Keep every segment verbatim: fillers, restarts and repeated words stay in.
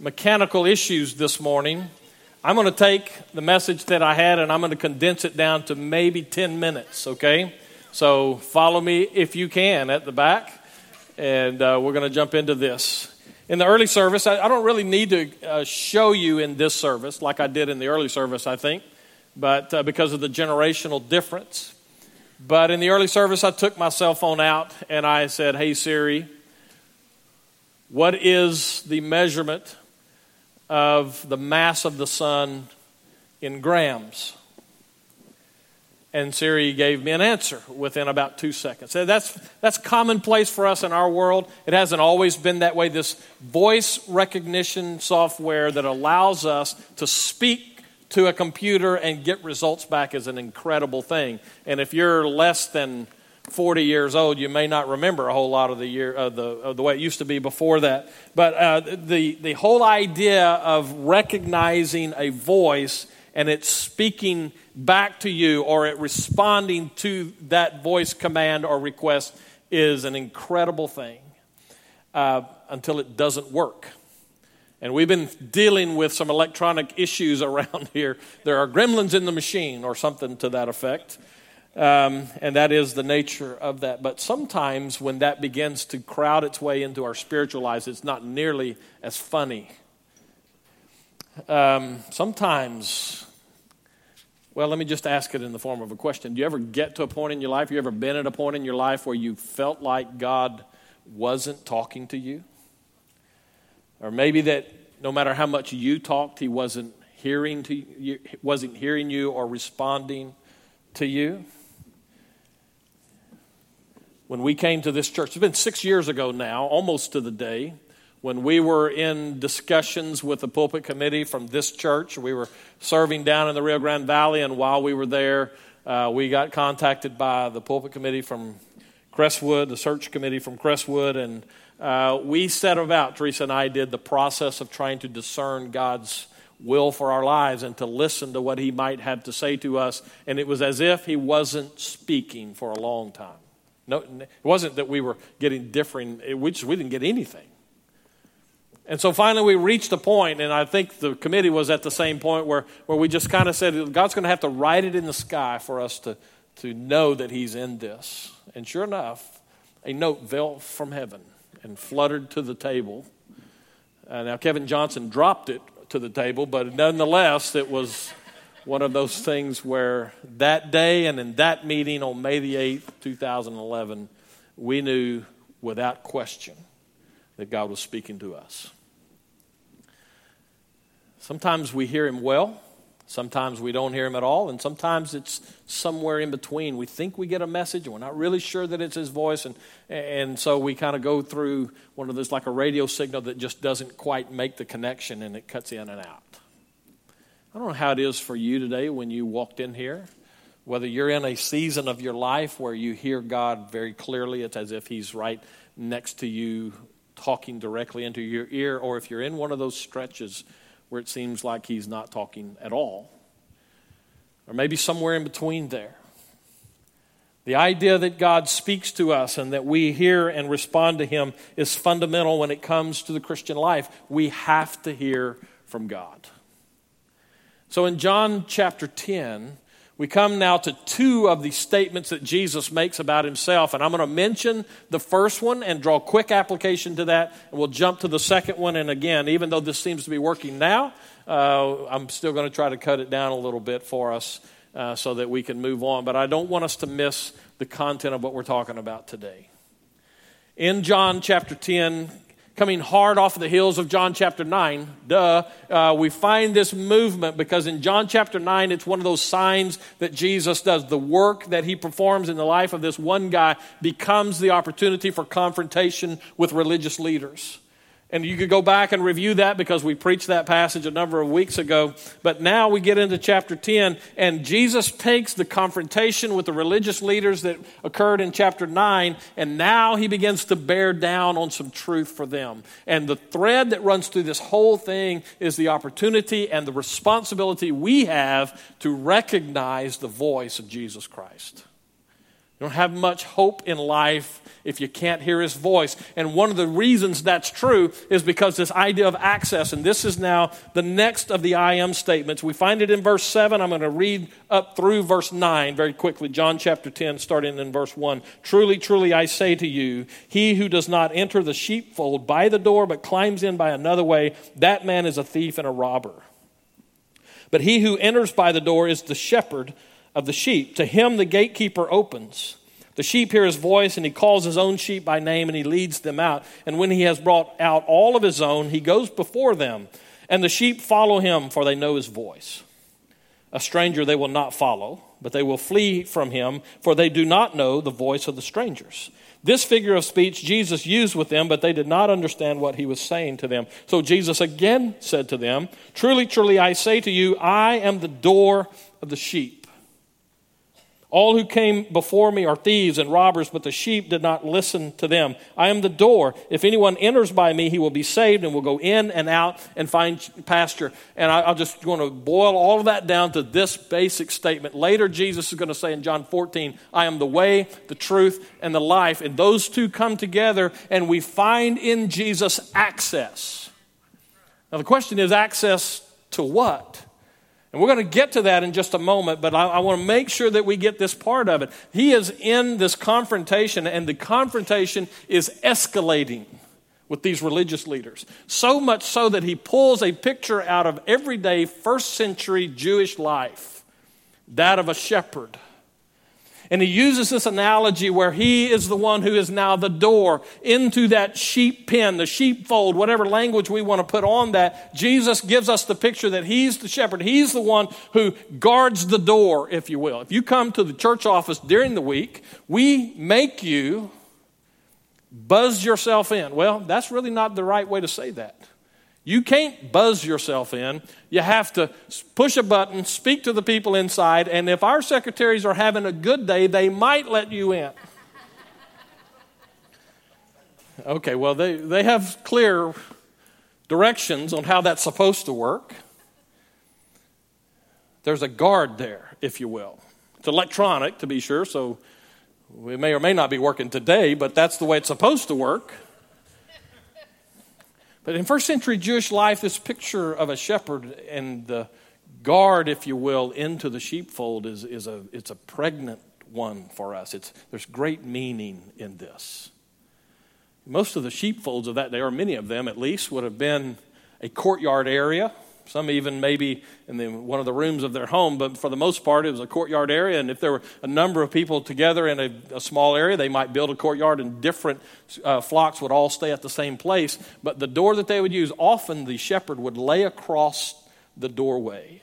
mechanical issues this morning, I'm going to take the message that I had and I'm going to condense it down to maybe ten minutes, okay? So follow me if you can at the back, and uh, we're going to jump into this. In the early service, I, I don't really need to uh, show you in this service like I did in the early service, I think, but uh, because of the generational difference. But in the early service, I took my cell phone out and I said, "Hey Siri, what is the measurement of the mass of the sun in grams?" And Siri gave me an answer within about two seconds. So that's that's commonplace for us in our world. It hasn't always been that way. This voice recognition software that allows us to speak to a computer and get results back is an incredible thing. And if you're less than forty years old, you may not remember a whole lot of the year of the of the way it used to be before that. But uh, the the whole idea of recognizing a voice and it's speaking back to you, or it responding to that voice command or request, is an incredible thing uh, until it doesn't work. And we've been dealing with some electronic issues around here. There are gremlins in the machine or something to that effect. Um, and that is the nature of that. But sometimes when that begins to crowd its way into our spiritual lives, it's not nearly as funny. Um, sometimes, well, let me just ask it in the form of a question. Do you ever get to a point in your life, you ever been at a point in your life where you felt like God wasn't talking to you? Or maybe that no matter how much you talked, he wasn't hearing to you, wasn't hearing you or responding to you? When we came to this church, it's been six years ago now, almost to the day, when we were in discussions with the pulpit committee from this church. We were serving down in the Rio Grande Valley, and while we were there, uh, we got contacted by the pulpit committee from Crestwood, the search committee from Crestwood, and uh, we set about, Teresa and I did, the process of trying to discern God's will for our lives and to listen to what he might have to say to us. And it was as if he wasn't speaking for a long time. No, it wasn't that we were getting differing, we just, we didn't get anything. And so finally we reached a point, and I think the committee was at the same point where, where we just kind of said, God's going to have to write it in the sky for us to, to know that he's in this. And sure enough, a note fell from heaven and fluttered to the table. Uh, now Kevin Johnson dropped it to the table, but nonetheless, it was one of those things where that day and in that meeting on May the eighth, twenty eleven, we knew without question that God was speaking to us. Sometimes we hear him well, sometimes we don't hear him at all, and sometimes it's somewhere in between. We think we get a message, and we're not really sure that it's his voice, and and so we kind of go through one of those, like a radio signal that just doesn't quite make the connection, and it cuts in and out. I don't know how it is for you today when you walked in here, whether you're in a season of your life where you hear God very clearly. It's as if he's right next to you, talking directly into your ear, or if you're in one of those stretches where it seems like he's not talking at all, or maybe somewhere in between there. The idea that God speaks to us and that we hear and respond to him is fundamental when it comes to the Christian life. We have to hear from God. So in John chapter ten, we come now to two of the statements that Jesus makes about himself, and I'm going to mention the first one and draw quick application to that, and we'll jump to the second one. And again, even though this seems to be working now, uh, I'm still going to try to cut it down a little bit for us uh, so that we can move on. But I don't want us to miss the content of what we're talking about today. In John chapter ten, coming hard off the heels of John chapter nine, duh, uh, we find this movement, because in John chapter nine, it's one of those signs that Jesus does. The work that he performs in the life of this one guy becomes the opportunity for confrontation with religious leaders. And you could go back and review that, because we preached that passage a number of weeks ago. But now we get into chapter ten, and Jesus takes the confrontation with the religious leaders that occurred in chapter nine, and now he begins to bear down on some truth for them. And the thread that runs through this whole thing is the opportunity and the responsibility we have to recognize the voice of Jesus Christ. You don't have much hope in life if you can't hear his voice. And one of the reasons that's true is because this idea of access, and this is now the next of the I am statements. We find it in verse seven. I'm going to read up through verse nine very quickly. John chapter ten, starting in verse one. Truly, truly, I say to you, he who does not enter the sheepfold by the door but climbs in by another way, that man is a thief and a robber. But he who enters by the door is the shepherd of the sheep. To him the gatekeeper opens. The sheep hear his voice, and he calls his own sheep by name, and he leads them out. And when he has brought out all of his own, he goes before them, and the sheep follow him, for they know his voice. A stranger they will not follow, but they will flee from him, for they do not know the voice of the strangers. This figure of speech Jesus used with them, but they did not understand what he was saying to them. So Jesus again said to them, Truly, truly, I say to you, I am the door of the sheep. All who came before me are thieves and robbers, but the sheep did not listen to them. I am the door. If anyone enters by me, he will be saved and will go in and out and find pasture. And I, I'm just going to boil all of that down to this basic statement. Later, Jesus is going to say in John fourteen, I am the way, the truth, and the life. And those two come together, and we find in Jesus access. Now, the question is access to what? And we're going to get to that in just a moment, but I, I want to make sure that we get this part of it. He is in this confrontation, and the confrontation is escalating with these religious leaders. So much so that he pulls a picture out of everyday first century Jewish life, that of a shepherd. And he uses this analogy where he is the one who is now the door into that sheep pen, the sheepfold, whatever language we want to put on that. Jesus gives us the picture that he's the shepherd. He's the one who guards the door, if you will. If you come to the church office during the week, we make you buzz yourself in. Well, that's really not the right way to say that. You can't buzz yourself in. You have to push a button, speak to the people inside, and if our secretaries are having a good day, they might let you in. Okay, well, they, they have clear directions on how that's supposed to work. There's a guard there, if you will. It's electronic, to be sure, so we may or may not be working today, but that's the way it's supposed to work. But in first century Jewish life, this picture of a shepherd and the guard, if you will, into the sheepfold is, is a it's a pregnant one for us. It's there's great meaning in this. Most of the sheepfolds of that day, or many of them at least, would have been a courtyard area. Some even maybe in the, one of the rooms of their home, but for the most part, it was a courtyard area. And if there were a number of people together in a, a small area, they might build a courtyard, and different uh, flocks would all stay at the same place. But the door that they would use, often the shepherd would lay across the doorway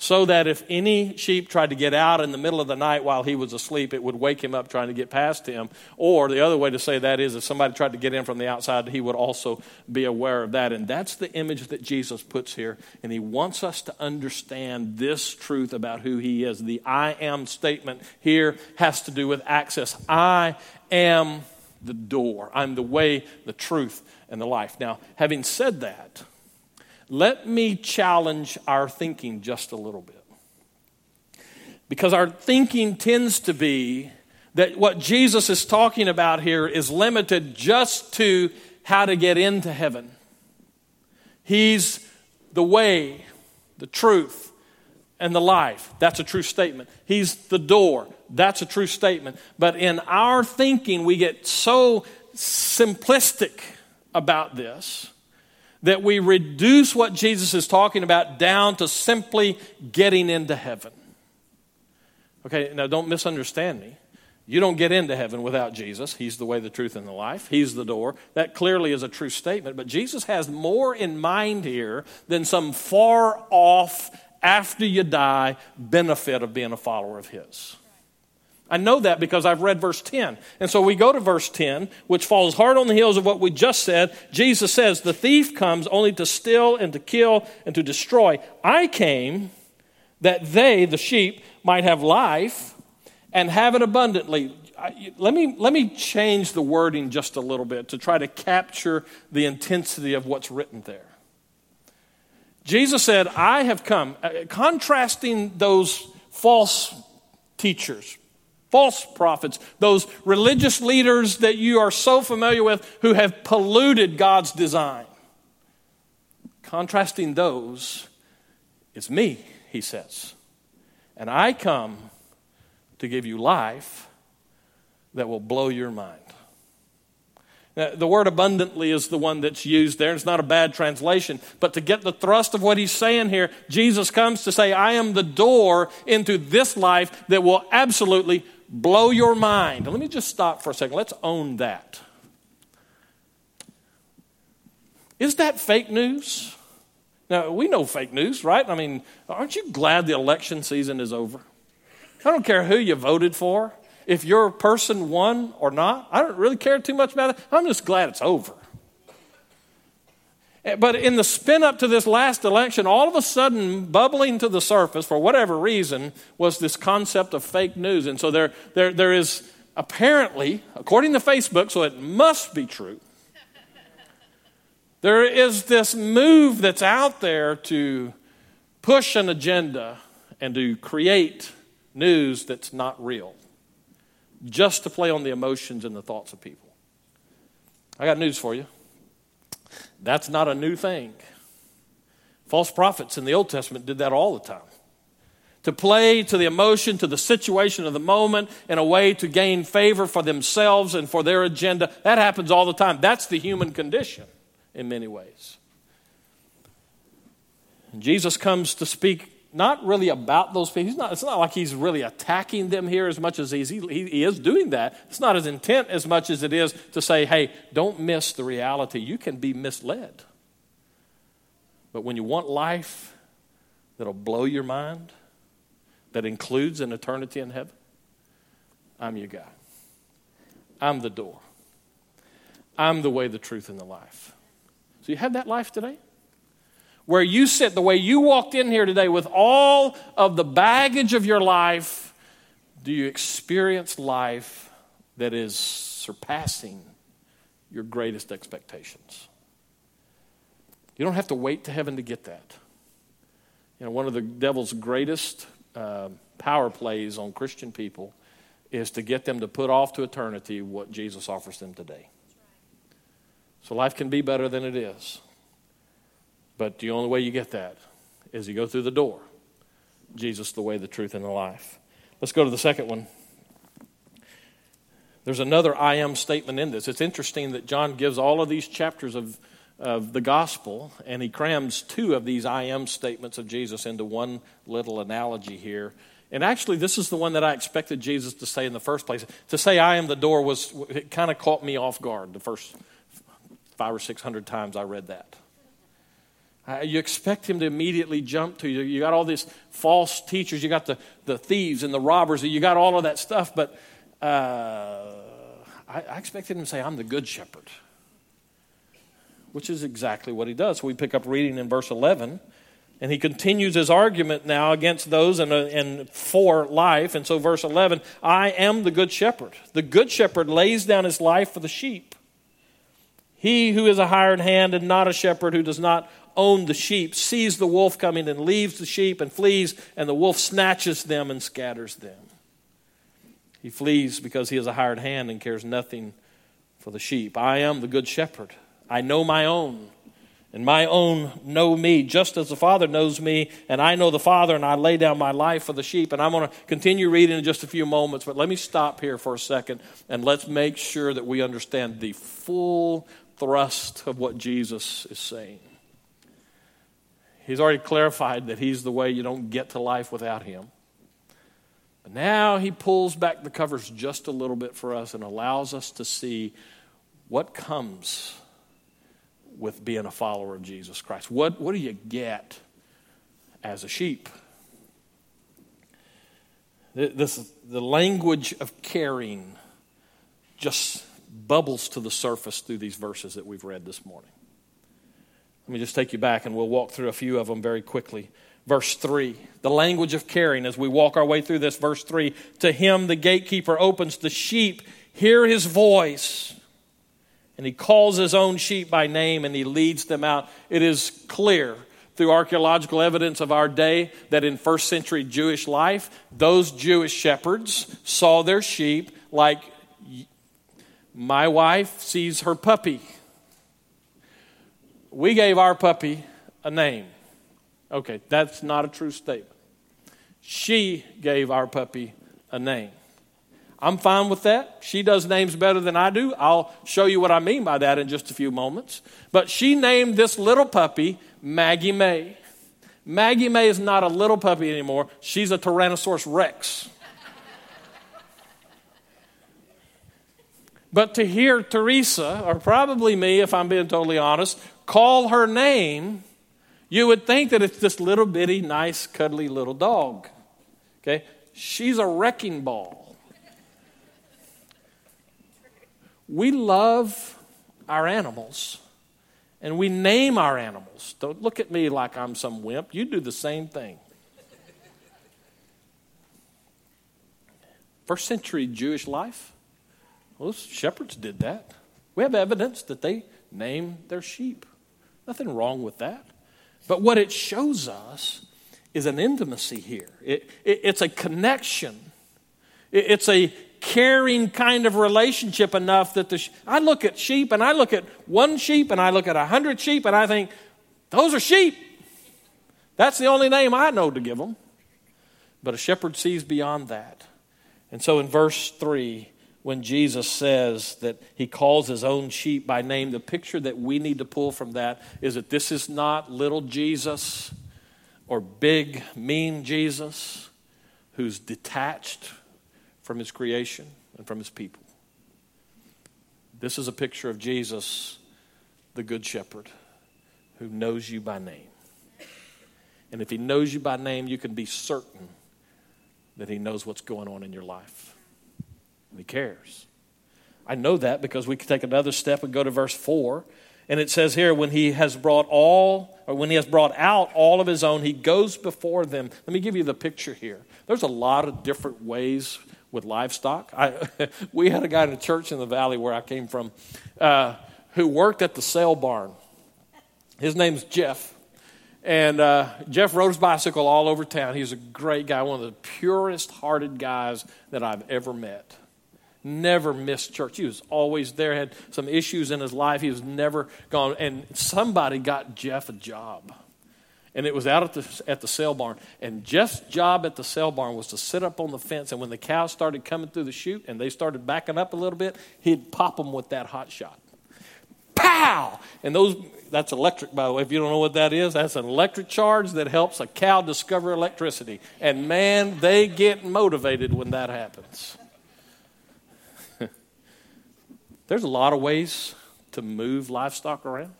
so that if any sheep tried to get out in the middle of the night while he was asleep, it would wake him up trying to get past him. Or the other way to say that is if somebody tried to get in from the outside, he would also be aware of that. And that's the image that Jesus puts here. And he wants us to understand this truth about who he is. The I am statement here has to do with access. I am the door. I'm the way, the truth, and the life. Now, having said that, let me challenge our thinking just a little bit. Because our thinking tends to be that what Jesus is talking about here is limited just to how to get into heaven. He's the way, the truth, and the life. That's a true statement. He's the door. That's a true statement. But in our thinking, we get so simplistic about this that we reduce what Jesus is talking about down to simply getting into heaven. Okay, now don't misunderstand me. You don't get into heaven without Jesus. He's the way, the truth, and the life. He's the door. That clearly is a true statement. But Jesus has more in mind here than some far off, after you die, benefit of being a follower of his. I know that because I've read verse ten. And so we go to verse ten, which falls hard on the heels of what we just said. Jesus says, the thief comes only to steal and to kill and to destroy. I came that they, the sheep, might have life and have it abundantly. Let me, let me change the wording just a little bit to try to capture the intensity of what's written there. Jesus said, I have come, contrasting those false teachers, false prophets, those religious leaders that you are so familiar with who have polluted God's design. Contrasting those, it's me, he says. And I come to give you life that will blow your mind. Now, the word abundantly is the one that's used there. It's not a bad translation. But to get the thrust of what he's saying here, Jesus comes to say, I am the door into this life that will absolutely blow your mind. Let me just stop for a second. Let's own that. Is that fake news? Now, we know fake news, right? I mean, aren't you glad the election season is over? I don't care who you voted for, if your person won or not. I don't really care too much about it. I'm just glad it's over. But in the spin up to this last election, all of a sudden, bubbling to the surface, for whatever reason, was this concept of fake news. And so there, there, there is apparently, according to Facebook, so it must be true, there is this move that's out there to push an agenda and to create news that's not real, just to play on the emotions and the thoughts of people. I got news for you. That's not a new thing. False prophets in the Old Testament did that all the time, to play to the emotion, to the situation of the moment in a way to gain favor for themselves and for their agenda. That happens all the time. That's the human condition in many ways. And Jesus comes to speak not really about those people. He's not, it's not like he's really attacking them here as much as he's, he, he is doing that. It's not his intent as much as it is to say, hey, don't miss the reality. You can be misled. But when you want life that'll blow your mind, that includes an eternity in heaven, I'm your guy. I'm the door. I'm the way, the truth, and the life. So you have that life today? Where you sit, the way you walked in here today with all of the baggage of your life, do you experience life that is surpassing your greatest expectations? You don't have to wait to heaven to get that. You know, one of the devil's greatest uh, power plays on Christian people is to get them to put off to eternity what Jesus offers them today. So life can be better than it is. But the only way you get that is you go through the door. Jesus, the way, the truth, and the life. Let's go to the second one. There's another I am statement in this. It's interesting that John gives all of these chapters of, of the gospel, and he crams two of these I am statements of Jesus into one little analogy here. And actually, this is the one that I expected Jesus to say in the first place. To say I am the door was, it kind of caught me off guard the first five or six hundred times I read that. You expect him to immediately jump to you. You got all these false teachers. You got the, the thieves and the robbers. You got all of that stuff. But uh, I, I expected him to say, I'm the good shepherd, which is exactly what he does. So we pick up reading in verse eleven, and he continues his argument now against those and, and for life. And so verse eleven, I am the good shepherd. The good shepherd lays down his life for the sheep. He who is a hired hand and not a shepherd, who does not own the sheep, sees the wolf coming and leaves the sheep and flees, and the wolf snatches them and scatters them. He flees because he is a hired hand and cares nothing for the sheep. I am the good shepherd. I know my own, and my own know me, just as the Father knows me, and I know the Father, and I lay down my life for the sheep. And I'm going to continue reading in just a few moments, but let me stop here for a second, and let's make sure that we understand the full thrust of what Jesus is saying. He's already clarified that he's the way. You don't get to life without him. But now he pulls back the covers just a little bit for us and allows us to see what comes with being a follower of Jesus Christ. What, what do you get as a sheep? This is the language of caring just bubbles to the surface through these verses that we've read this morning. Let me just take you back, and we'll walk through a few of them very quickly. Verse three, the language of caring as we walk our way through this. Verse three, to him the gatekeeper opens. The sheep hear his voice, and he calls his own sheep by name, and he leads them out. It is clear through archaeological evidence of our day that in first century Jewish life, those Jewish shepherds saw their sheep like my wife sees her puppy. We gave our puppy a name. Okay, that's not a true statement. She gave our puppy a name. I'm fine with that. She does names better than I do. I'll show you what I mean by that in just a few moments. But she named this little puppy Maggie Mae. Maggie Mae is not a little puppy anymore. She's a Tyrannosaurus Rex. But to hear Teresa, or probably me if I'm being totally honest, call her name, you would think that it's this little bitty, nice, cuddly little dog. Okay? She's a wrecking ball. We love our animals, and we name our animals. Don't look at me like I'm some wimp. You do the same thing. First century Jewish life, well, those shepherds did that. We have evidence that they named their sheep. Nothing wrong with that. But what it shows us is an intimacy here. It, it, it's a connection. It, it's a caring kind of relationship enough that the sh- I look at sheep and I look at one sheep and I look at a hundred sheep and I think, those are sheep. That's the only name I know to give them. But a shepherd sees beyond that. And so in verse three, when Jesus says that he calls his own sheep by name, the picture that we need to pull from that is that this is not little Jesus or big, mean Jesus who's detached from his creation and from his people. This is a picture of Jesus, the good shepherd, who knows you by name. And if he knows you by name, you can be certain that he knows what's going on in your life. And he cares. I know that because we can take another step and go to verse four. And it says here, when he has brought all, or when he has brought out all of his own, he goes before them. Let me give you the picture here. There's a lot of different ways with livestock. I, we had a guy in a church in the valley where I came from uh, who worked at the sale barn. His name's Jeff. And uh, Jeff rode his bicycle all over town. He's a great guy, one of the purest-hearted guys that I've ever met. Never missed church. He was always there, had some issues in his life. He was never gone. And somebody got Jeff a job. And it was out at the at the sale barn. And Jeff's job at the sale barn was to sit up on the fence. And when the cows started coming through the chute and they started backing up a little bit, he'd pop them with that hot shot. Pow! And those, that's electric, by the way. If you don't know what that is, that's an electric charge that helps a cow discover electricity. And man, they get motivated when that happens. There's a lot of ways to move livestock around.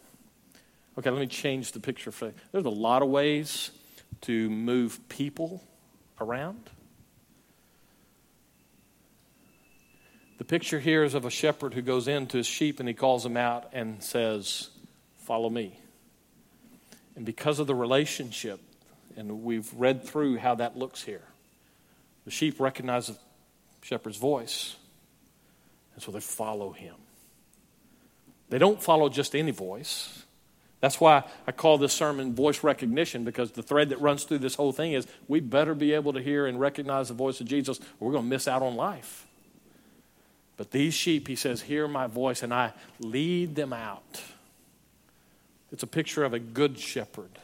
Okay, let me change the picture for you. There's a lot of ways to move people around. The picture here is of a shepherd who goes in to his sheep and he calls them out and says, follow me. And because of the relationship, and we've read through how that looks here, the sheep recognize the shepherd's voice, and so they follow him. They don't follow just any voice. That's why I call this sermon voice recognition, because the thread that runs through this whole thing is we better be able to hear and recognize the voice of Jesus or we're going to miss out on life. But these sheep, he says, hear my voice and I lead them out. It's a picture of a good shepherd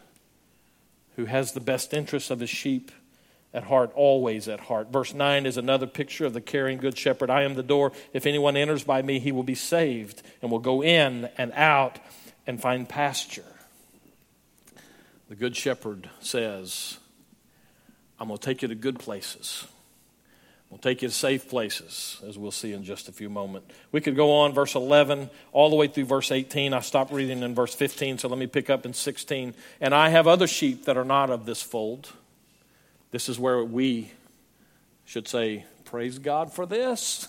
who has the best interests of his sheep at heart, always at heart. Verse nine is another picture of the caring good shepherd. I am the door. If anyone enters by me, he will be saved and will go in and out and find pasture. The good shepherd says, I'm going to take you to good places. I'm going to take you to safe places, as we'll see in just a few moments. We could go on verse eleven all the way through verse eighteen. I stopped reading in verse fifteen, so let me pick up in sixteen. And I have other sheep that are not of this fold. This is where we should say, praise God for this.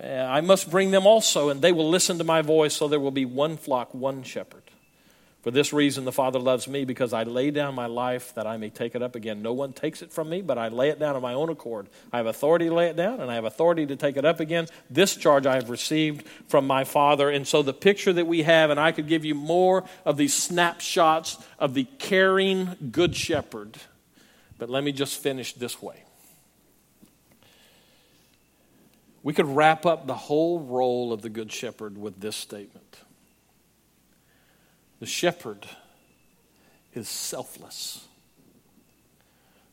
I must bring them also, and they will listen to my voice, so there will be one flock, one shepherd. For this reason, the Father loves me, because I lay down my life that I may take it up again. No one takes it from me, but I lay it down of my own accord. I have authority to lay it down, and I have authority to take it up again. This charge I have received from my Father. And so the picture that we have, and I could give you more of these snapshots of the caring Good Shepherd, but let me just finish this way. We could wrap up the whole role of the Good Shepherd with this statement. The shepherd is selfless.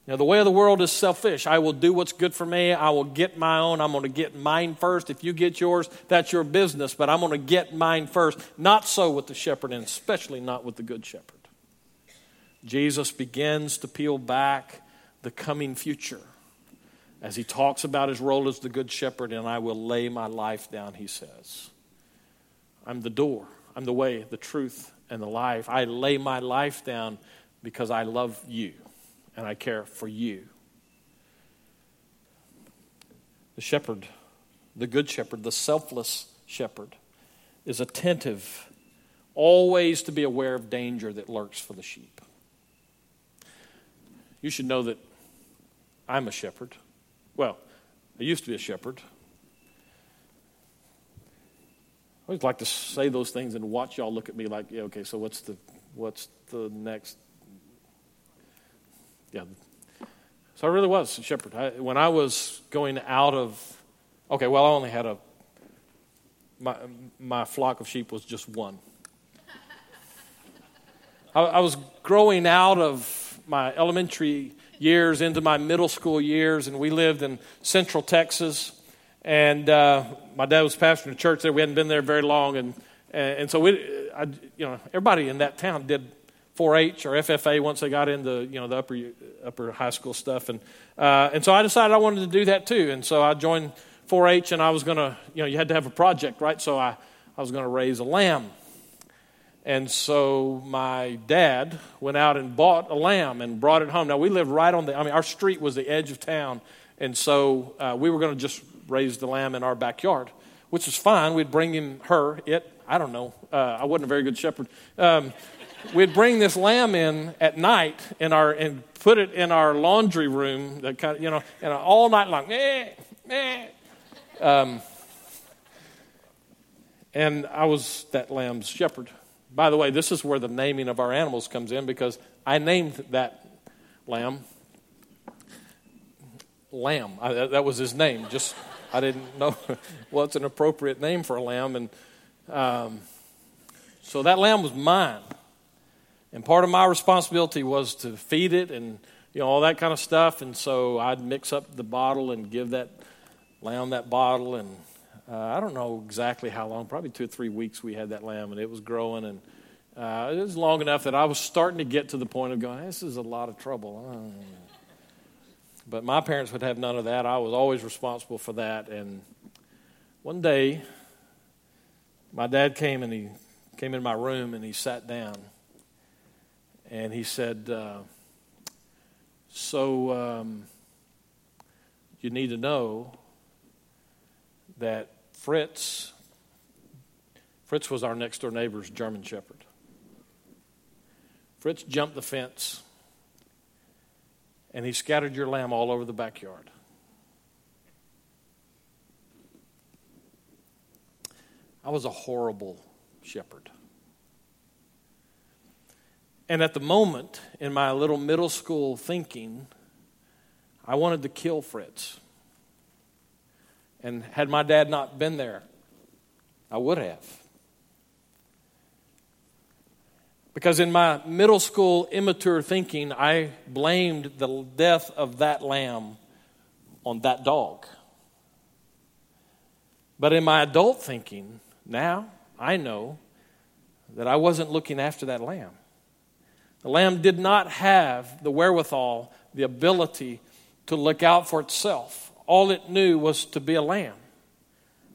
Now, the way of the world is selfish. I will do what's good for me. I will get my own. I'm going to get mine first. If you get yours, that's your business, but I'm going to get mine first. Not so with the shepherd, and especially not with the Good Shepherd. Jesus begins to peel back the coming future as he talks about his role as the Good Shepherd. And I will lay my life down, he says. I'm the door, I'm the way, the truth, and the life. I lay my life down because I love you and I care for you. The shepherd, the Good Shepherd, the selfless shepherd, is attentive, always to be aware of danger that lurks for the sheep. You should know that I'm a shepherd. Well, I used to be a shepherd. I always like to say those things and watch y'all look at me like, yeah, okay, so what's the what's the next? Yeah. So I really was a shepherd. I, when I was going out of, okay, well, I only had a, my, my flock of sheep was just one. I, I was growing out of my elementary years into my middle school years, and we lived in Central Texas, and uh, my dad was pastoring a church there. We hadn't been there very long, and and so we, I, you know, everybody in that town did four H or F F A once they got into you know the upper upper high school stuff, and uh, and so I decided I wanted to do that too, and so I joined four H, and I was gonna, you know, you had to have a project, right? So I I was gonna raise a lamb. And so my dad went out and bought a lamb and brought it home. Now, we lived right on the, I mean, our street was the edge of town. And so uh, we were going to just raise the lamb in our backyard, which was fine. We'd bring him, her, it, I don't know. Uh, I wasn't a very good shepherd. Um, we'd bring this lamb in at night in our and put it in our laundry room, that kind of, you know, and all night long, eh, eh. Um, and I was that lamb's shepherd. By the way, this is where the naming of our animals comes in, because I named that lamb Lamb. I, that was his name. Just I didn't know what's an appropriate name for a lamb, and um, so that lamb was mine. And part of my responsibility was to feed it and you know all that kind of stuff. And so I'd mix up the bottle and give that lamb that bottle and. Uh, I don't know exactly how long, probably two or three weeks we had that lamb, and it was growing, and uh, it was long enough that I was starting to get to the point of going, this is a lot of trouble. But my parents would have none of that. I was always responsible for that, and one day, my dad came, and he came in my room, and he sat down, and he said, uh, so um, you need to know that Fritz, Fritz was our next door neighbor's German Shepherd. Fritz jumped the fence and he scattered your lamb all over the backyard. I was a horrible shepherd. And at the moment, in my little middle school thinking, I wanted to kill Fritz. And had my dad not been there, I would have. Because in my middle school immature thinking, I blamed the death of that lamb on that dog. But in my adult thinking, now I know that I wasn't looking after that lamb. The lamb did not have the wherewithal, the ability to look out for itself. All it knew was to be a lamb.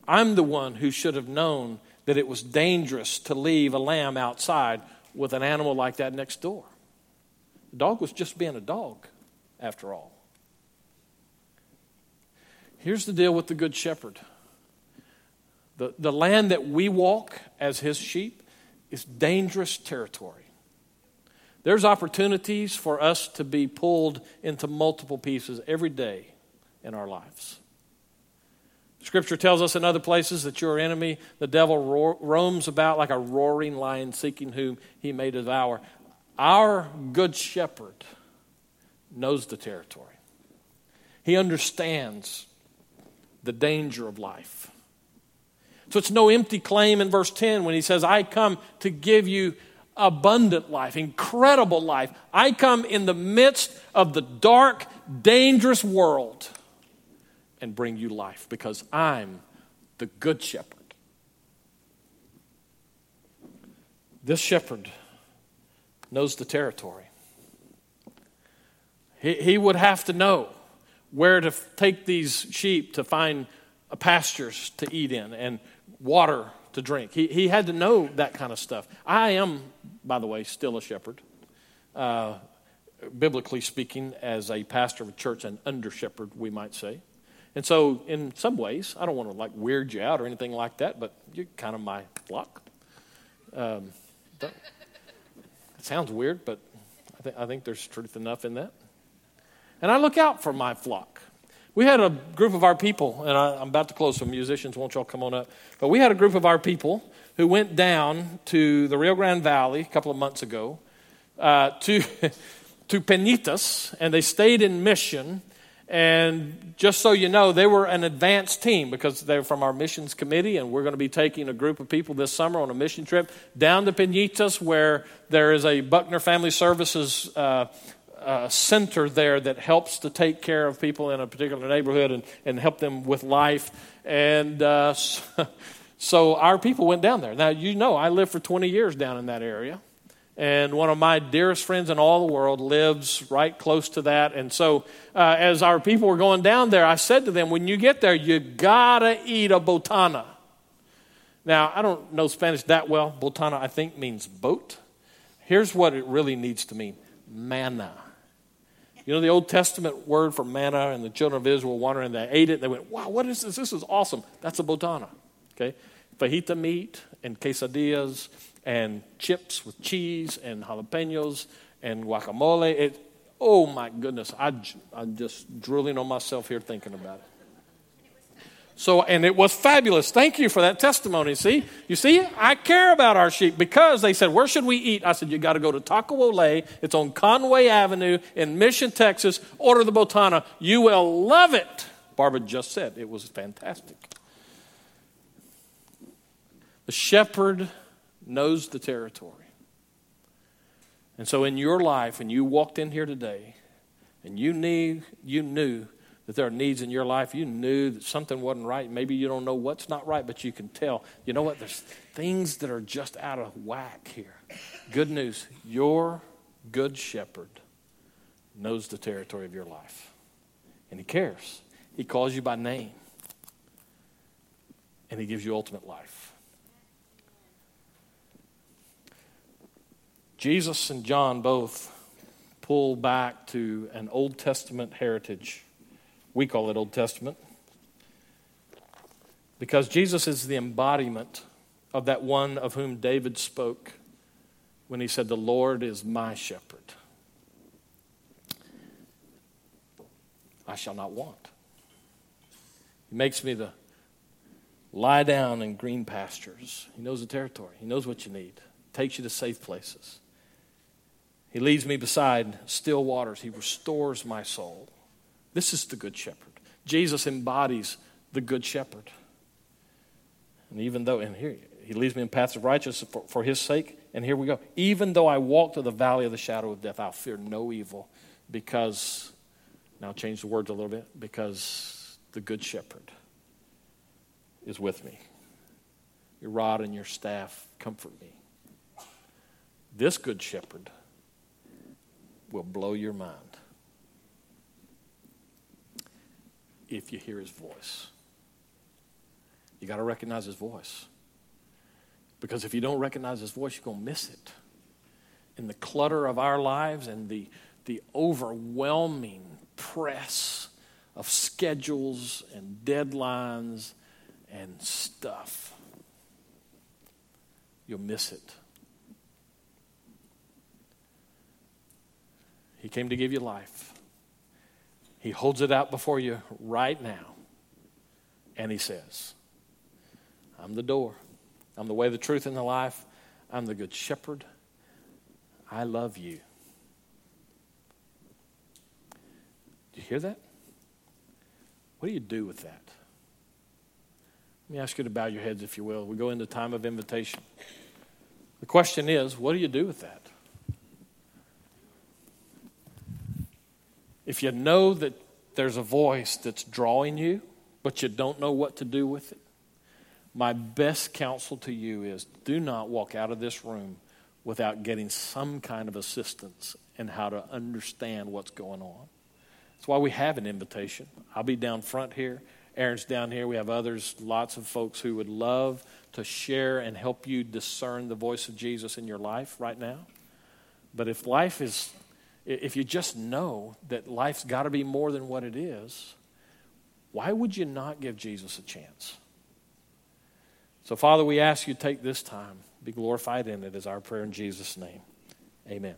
I'm the one who should have known that it was dangerous to leave a lamb outside with an animal like that next door. The dog was just being a dog, after all. Here's the deal with the Good Shepherd. The, the land that we walk as his sheep is dangerous territory. There's opportunities for us to be pulled into multiple pieces every day in our lives. Scripture tells us in other places that your enemy, the devil, ro- roams about like a roaring lion seeking whom he may devour. Our good shepherd knows the territory. He understands the danger of life. So it's no empty claim in verse ten when he says, I come to give you abundant life, incredible life. I come in the midst of the dark, dangerous world and bring you life because I'm the good shepherd. This shepherd knows the territory. He, he would have to know where to take these sheep to find pastures to eat in and water to drink. He he had to know that kind of stuff. I am, by the way, still a shepherd. Uh, biblically speaking, as a pastor of a church, an under-shepherd, we might say. And so in some ways, I don't want to like weird you out or anything like that, but you're kind of my flock. Um, that, that sounds weird, but I, th- I think there's truth enough in that. And I look out for my flock. We had a group of our people, and I, I'm about to close, so musicians, won't y'all come on up? But we had a group of our people who went down to the Rio Grande Valley a couple of months ago uh, to, to Peñitas, and they stayed in Mission. And just so you know, they were an advanced team because they're from our missions committee, and we're going to be taking a group of people this summer on a mission trip down to Peñitas, where there is a Buckner Family Services uh Uh, center there that helps to take care of people in a particular neighborhood and, and help them with life. And uh, so our people went down there. Now, you know, I lived for twenty years down in that area. And one of my dearest friends in all the world lives right close to that. And so uh, as our people were going down there, I said to them, when you get there, you gotta eat a botana. Now, I don't know Spanish that well. Botana, I think, means boat. Here's what it really needs to mean. Manna. You know the Old Testament word for manna, and the children of Israel wandering, they ate it, and they went, wow, what is this? This is awesome. That's a botana, okay? Fajita meat and quesadillas and chips with cheese and jalapenos and guacamole. It, oh, my goodness. I, I'm just drooling on myself here thinking about it. So, and it was fabulous. Thank you for that testimony. See, you see, I care about our sheep because they said, where should we eat? I said, you got to go to Taco Olay. It's on Conway Avenue in Mission, Texas. Order the botana. You will love it. Barbara just said it was fantastic. The shepherd knows the territory. And so in your life, when you walked in here today and you knew, you knew that there are needs in your life, you knew that something wasn't right. Maybe you don't know what's not right, but you can tell. You know what? There's things that are just out of whack here. Good news. Your good shepherd knows the territory of your life. And he cares. He calls you by name. And he gives you ultimate life. Jesus and John both pull back to an Old Testament heritage. We call it Old Testament because Jesus is the embodiment of that one of whom David spoke when he said, the Lord is my shepherd. I shall not want. He makes me to lie down in green pastures. He knows the territory. He knows what you need. Takes you to safe places. He leads me beside still waters. He restores my soul. This is the good shepherd. Jesus embodies the good shepherd. And even though, and here, he leads me in paths of righteousness for, for his sake, and here we go. Even though I walk through the valley of the shadow of death, I'll fear no evil because, now change the words a little bit, because the good shepherd is with me. Your rod and your staff comfort me. This good shepherd will blow your mind. If you hear his voice, you got to recognize his voice. Because if you don't recognize his voice, you're going to miss it. In the clutter of our lives and the, the overwhelming press of schedules and deadlines and stuff, you'll miss it. He came to give you life. He holds it out before you right now. And he says, I'm the door. I'm the way, the truth, and the life. I'm the good shepherd. I love you. Do you hear that? What do you do with that? Let me ask you to bow your heads, if you will. We go into time of invitation. The question is, what do you do with that? If you know that there's a voice that's drawing you, but you don't know what to do with it, my best counsel to you is do not walk out of this room without getting some kind of assistance in how to understand what's going on. That's why we have an invitation. I'll be down front here. Aaron's down here. We have others, lots of folks who would love to share and help you discern the voice of Jesus in your life right now. But if life is, if you just know that life's got to be more than what it is, why would you not give Jesus a chance? So, Father, we ask you to take this time, be glorified in it, is our prayer in Jesus' name. Amen.